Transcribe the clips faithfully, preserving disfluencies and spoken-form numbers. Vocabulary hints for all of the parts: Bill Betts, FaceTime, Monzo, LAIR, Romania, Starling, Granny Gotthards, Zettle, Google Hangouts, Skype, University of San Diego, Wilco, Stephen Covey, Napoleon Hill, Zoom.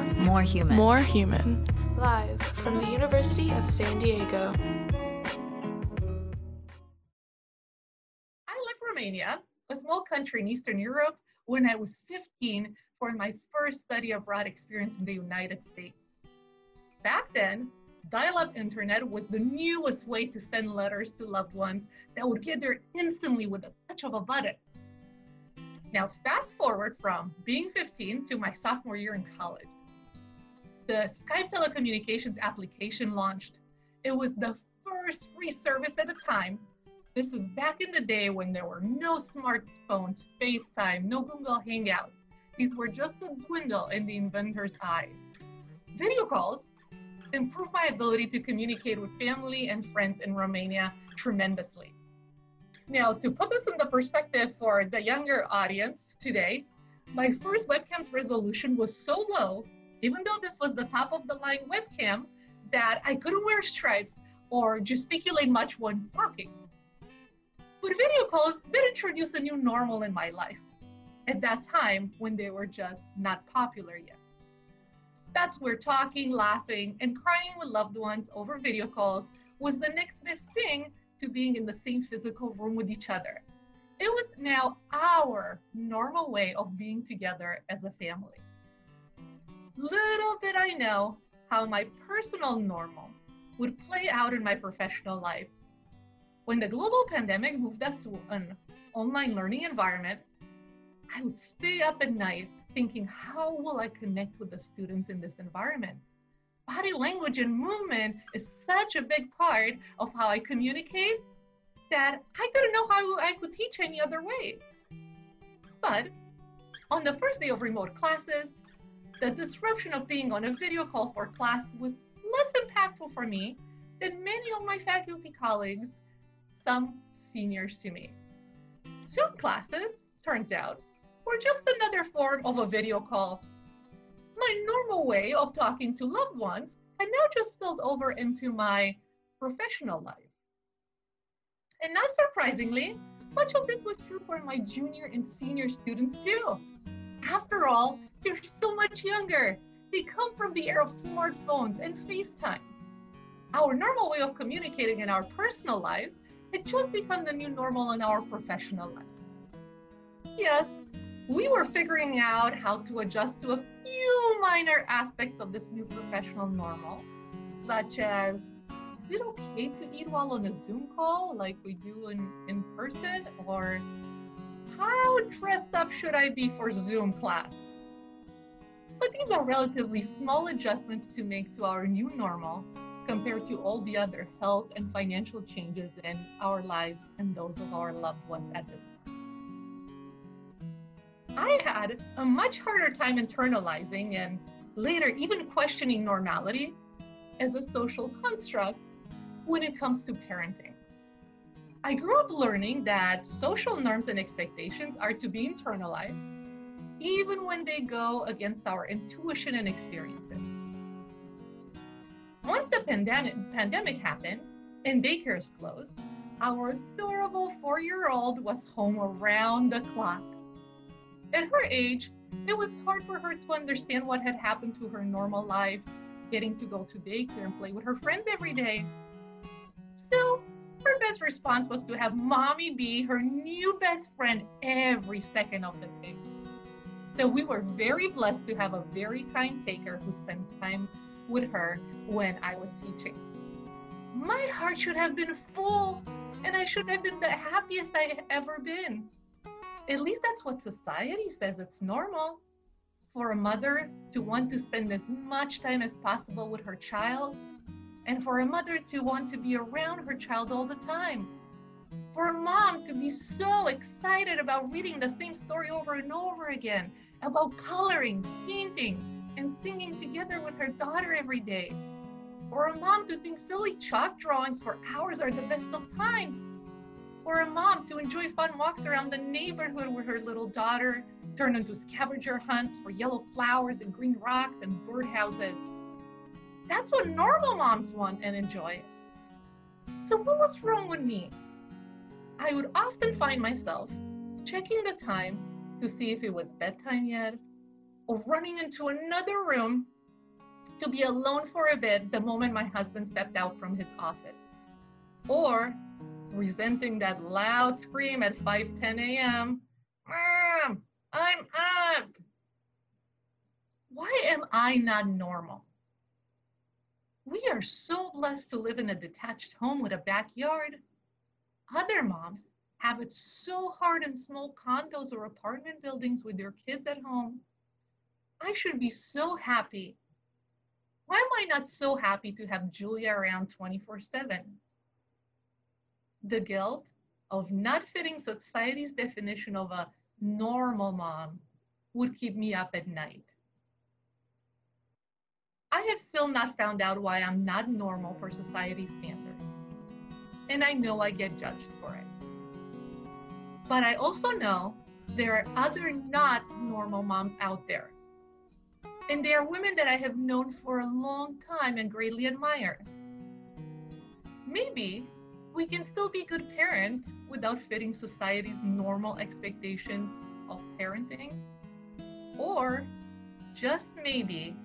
on. More human. More human. Live from the University of San Diego. I left Romania, a small country in Eastern Europe, when I was fifteen for my first study abroad experience in the United States. Back then, dial-up internet was the newest way to send letters to loved ones that would get there instantly with the touch of a button. Now, fast forward from being fifteen to my sophomore year in college. The Skype telecommunications application launched. It was the first free service at the time. This is back in the day when there were no smartphones, FaceTime, no Google Hangouts. These were just a dwindle in the inventor's eye. Video calls improved my ability to communicate with family and friends in Romania tremendously. Now, to put this in the perspective for the younger audience today, my first webcam's resolution was so low, even though this was the top of the line webcam, that I couldn't wear stripes or gesticulate much when talking. But video calls did introduce a new normal in my life at that time when they were just not popular yet. That's where talking, laughing, and crying with loved ones over video calls was the next best thing to being in the same physical room with each other. It was now our normal way of being together as a family. Little did I know how my personal normal would play out in my professional life. When the global pandemic moved us to an online learning environment, I would stay up at night thinking, how will I connect with the students in this environment? Body language and movement is such a big part of how I communicate that I didn't know how I could teach any other way. But on the first day of remote classes, the disruption of being on a video call for class was less impactful for me than many of my faculty colleagues, some seniors to me. Zoom classes, turns out, were just another form of a video call. My normal way of talking to loved ones had now just spilled over into my professional life. And not surprisingly, much of this was true for my junior and senior students too. After all, they're so much younger. They come from the era of smartphones and FaceTime. Our normal way of communicating in our personal lives had just become the new normal in our professional lives. Yes, we were figuring out how to adjust to a few minor aspects of this new professional normal, such as, is it okay to eat while on a Zoom call like we do in, in person? Or how dressed up should I be for Zoom class? But these are relatively small adjustments to make to our new normal compared to all the other health and financial changes in our lives and those of our loved ones at this time. I had a much harder time internalizing and later even questioning normality as a social construct when it comes to parenting. I grew up learning that social norms and expectations are to be internalized even when they go against our intuition and experiences. Once the pandem- pandemic happened and daycares closed, our adorable four-year-old was home around the clock. At her age, it was hard for her to understand what had happened to her normal life, getting to go to daycare and play with her friends every day. So her best response was to have mommy be her new best friend every second of the day. So we were very blessed to have a very kind taker who spent time with her when I was teaching. My heart should have been full, and I should have been the happiest I had ever been. At least that's what society says it's normal for a mother to want to spend as much time as possible with her child, and for a mother to want to be around her child all the time. For a mom to be so excited about reading the same story over and over again, about coloring, painting, and singing together with her daughter every day. For a mom to think silly chalk drawings for hours are the best of times. Or a mom to enjoy fun walks around the neighborhood with her little daughter, turn into scavenger hunts for yellow flowers and green rocks and birdhouses. That's what normal moms want and enjoy. So what was wrong with me? I would often find myself checking the time to see if it was bedtime yet, of running into another room to be alone for a bit the moment my husband stepped out from his office, or resenting that loud scream at five ten a m Mom, I'm up. Why am I not normal? We are so blessed to live in a detached home with a backyard. Other moms have it so hard in small condos or apartment buildings with their kids at home. I should be so happy. Why am I not so happy to have Julia around twenty-four seven? The guilt of not fitting society's definition of a normal mom would keep me up at night. I have still not found out why I'm not normal for society's standards, and I know I get judged for it. But I also know there are other not normal moms out there, and they are women that I have known for a long time and greatly admire. Maybe we can still be good parents without fitting society's normal expectations of parenting, or just maybe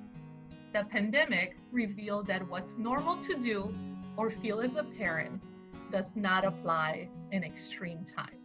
the pandemic revealed that what's normal to do or feel as a parent does not apply in extreme times.